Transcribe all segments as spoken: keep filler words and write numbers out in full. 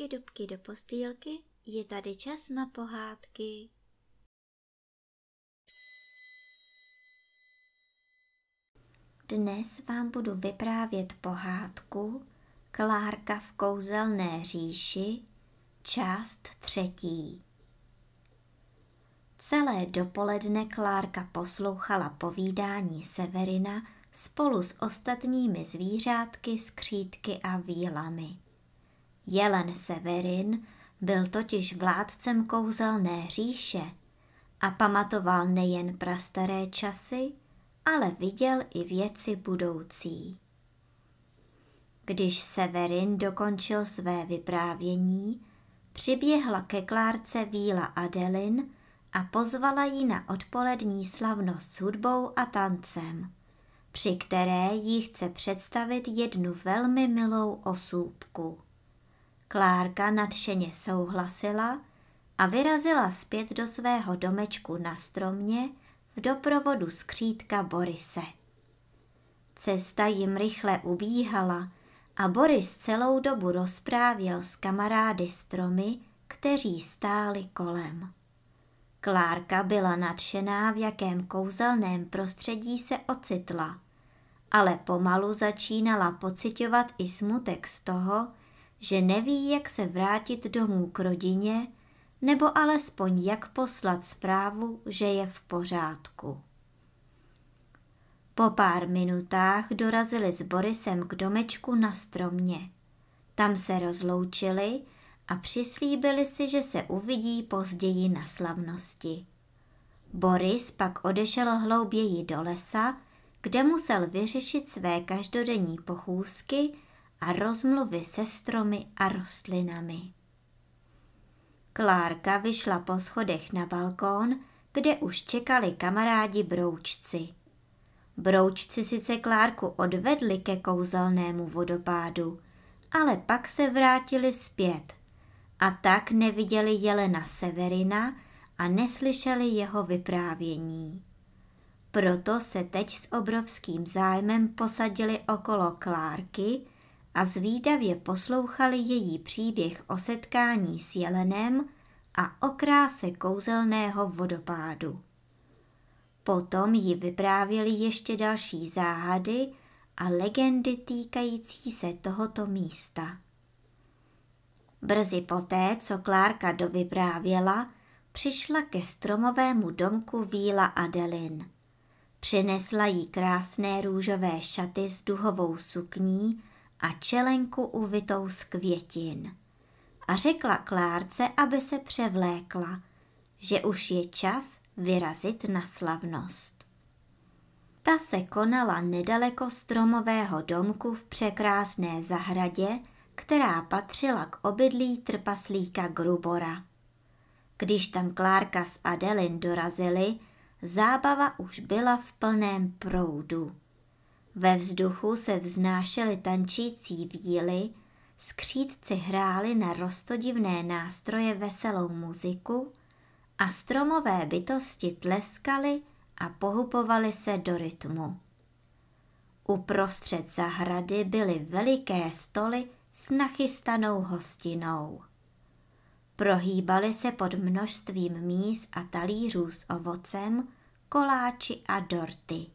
dubky dubky do postýlky, je tady čas na pohádky. Dnes vám budu vyprávět pohádku Klárka v kouzelné říši, část třetí. Celé dopoledne Klárka poslouchala povídání Severina spolu s ostatními zvířátky, skřítky a vílami. Jelen Severin byl totiž vládcem kouzelné říše a pamatoval nejen prastaré časy, ale viděl i věci budoucí. Když Severin dokončil své vyprávění, přiběhla ke Klárce Víla Adelin a pozvala ji na odpolední slavnost s hudbou a tancem, při které jí chce představit jednu velmi milou osůbku. Klárka nadšeně souhlasila a vyrazila zpět do svého domečku na stromě v doprovodu skřítka Borise. Cesta jim rychle ubíhala a Boris celou dobu rozprávěl s kamarády stromy, kteří stáli kolem. Klárka byla nadšená, v jakém kouzelném prostředí se ocitla, ale pomalu začínala pociťovat i smutek z toho, že neví, jak se vrátit domů k rodině, nebo alespoň jak poslat zprávu, že je v pořádku. Po pár minutách dorazili s Borisem k domečku na stromě. Tam se rozloučili a přislíbili si, že se uvidí později na slavnosti. Boris pak odešel hlouběji do lesa, kde musel vyřešit své každodenní pochůzky a rozmluvy se stromy a rostlinami. Klárka vyšla po schodech na balkón, kde už čekali kamarádi broučci. Broučci sice Klárku odvedli ke kouzelnému vodopádu, ale pak se vrátili zpět a tak neviděli jelena Severina a neslyšeli jeho vyprávění. Proto se teď s obrovským zájmem posadili okolo Klárky a zvídavě poslouchali její příběh o setkání s jelenem a o kráse kouzelného vodopádu. Potom ji vyprávěli ještě další záhady a legendy týkající se tohoto místa. Brzy poté, co Klárka dovyprávěla, přišla ke stromovému domku Víla Adelin. Přinesla jí krásné růžové šaty s duhovou sukní a čelenku uvitou z květin. A řekla Klárce, aby se převlékla, že už je čas vyrazit na slavnost. Ta se konala nedaleko stromového domku v překrásné zahradě, která patřila k obydlí trpaslíka Grubora. Když tam Klárka s Adelin dorazili, zábava už byla v plném proudu. Ve vzduchu se vznášely tančící víly, skřítci hráli na roztodivné nástroje veselou muziku a stromové bytosti tleskaly a pohupovaly se do rytmu. Uprostřed zahrady byly veliké stoly s nachystanou hostinou. Prohýbali se pod množstvím míz a talířů s ovocem, koláči a dorty.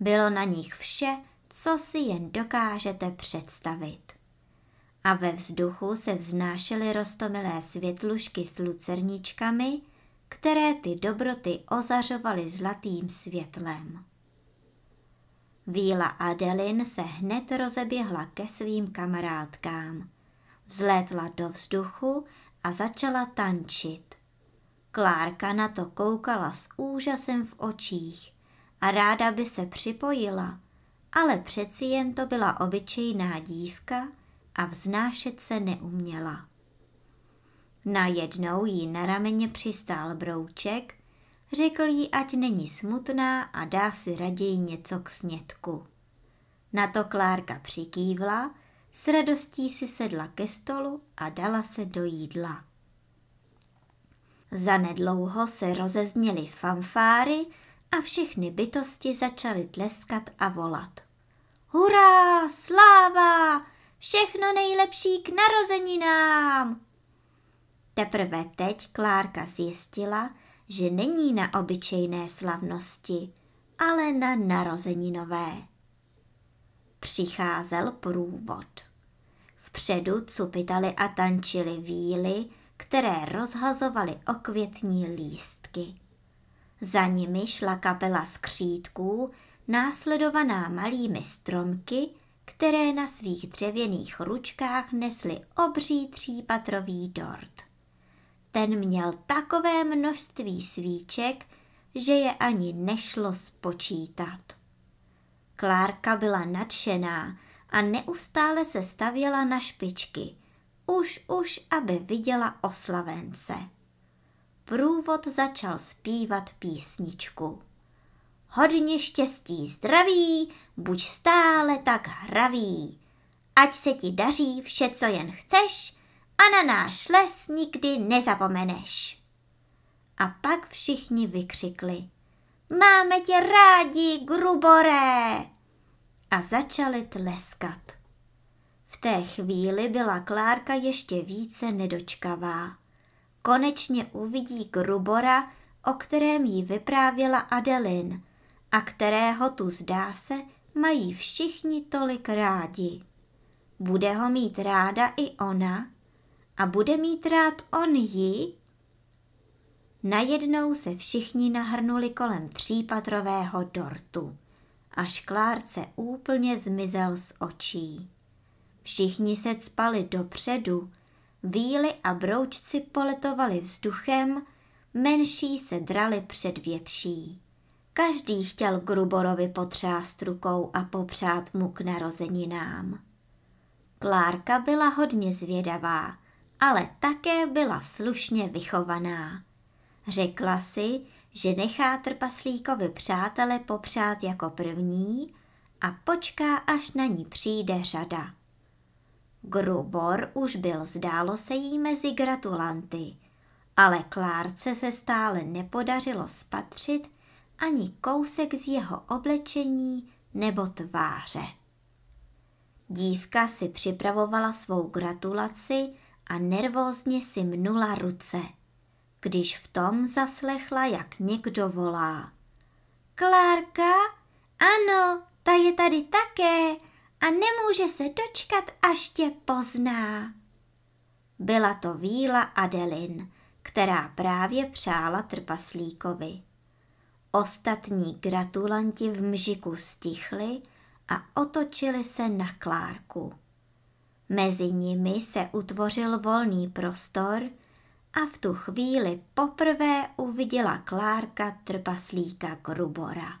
Bylo na nich vše, co si jen dokážete představit. A ve vzduchu se vznášely roztomilé světlušky s lucerničkami, které ty dobroty ozařovaly zlatým světlem. Víla Adelin se hned rozeběhla ke svým kamarádkám. Vzlétla do vzduchu a začala tančit. Klárka na to koukala s úžasem v očích a ráda by se připojila, ale přeci jen to byla obyčejná dívka a vznášet se neuměla. Najednou jí na rameně přistál brouček, řekl jí, ať není smutná a dá si raději něco k snědku. Na to Klárka přikývla, s radostí si sedla ke stolu a dala se do jídla. Zanedlouho se rozezněly fanfáry a všechny bytosti začaly tleskat a volat. Hurá, sláva, Všechno nejlepší k narozeninám! Teprve teď Klárka zjistila, že není na obyčejné slavnosti, ale na narozeninové. Přicházel průvod. Vpředu cupitali a tančili víly, které rozhazovaly okvětní lístky. Za nimi šla kapela skřítků, následovaná malými stromky, které na svých dřevěných ručkách nesly obří třípatrový dort. Ten měl takové množství svíček, že je ani nešlo spočítat. Klárka byla nadšená a neustále se stavěla na špičky, už už, aby viděla oslavence. Průvod začal zpívat písničku. Hodně štěstí, zdraví, buď stále tak hravý. Ať se ti daří vše, co jen chceš, a na náš les nikdy nezapomeneš. A pak všichni vykřikli. Máme tě rádi, Gruboré! A začali tleskat. V té chvíli byla Klárka ještě více nedočkavá. Konečně uvidí Grubora, o kterém jí vyprávěla Adelin a kterého tu, zdá se, mají všichni tolik rádi. Bude ho mít ráda i ona a bude mít rád on ji? Najednou se všichni nahrnuli kolem třípatrového dortu, až Klárce úplně zmizel z očí. Všichni se cpali dopředu, víly a broučci poletovali vzduchem, menší se drali před větší. Každý chtěl Gruborovi potřást rukou a popřát mu k narozeninám. Klárka byla hodně zvědavá, ale také byla slušně vychovaná. Řekla si, že nechá trpaslíkovi přátele popřát jako první a počká, až na ní přijde řada. Grubor už byl, zdálo se jí, mezi gratulanty, ale Klárce se stále nepodařilo spatřit ani kousek z jeho oblečení nebo tváře. Dívka si připravovala svou gratulaci a nervózně si mnula ruce, když v tom zaslechla, jak někdo volá. Klárka? Ano, ta je tady také a nemůže se dočkat, až tě pozná. Byla to Víla Adelin, která právě přála trpaslíkovi. Ostatní gratulanti v mžiku stichli a otočili se na Klárku. Mezi nimi se utvořil volný prostor a v tu chvíli poprvé uviděla Klárka trpaslíka Grubora.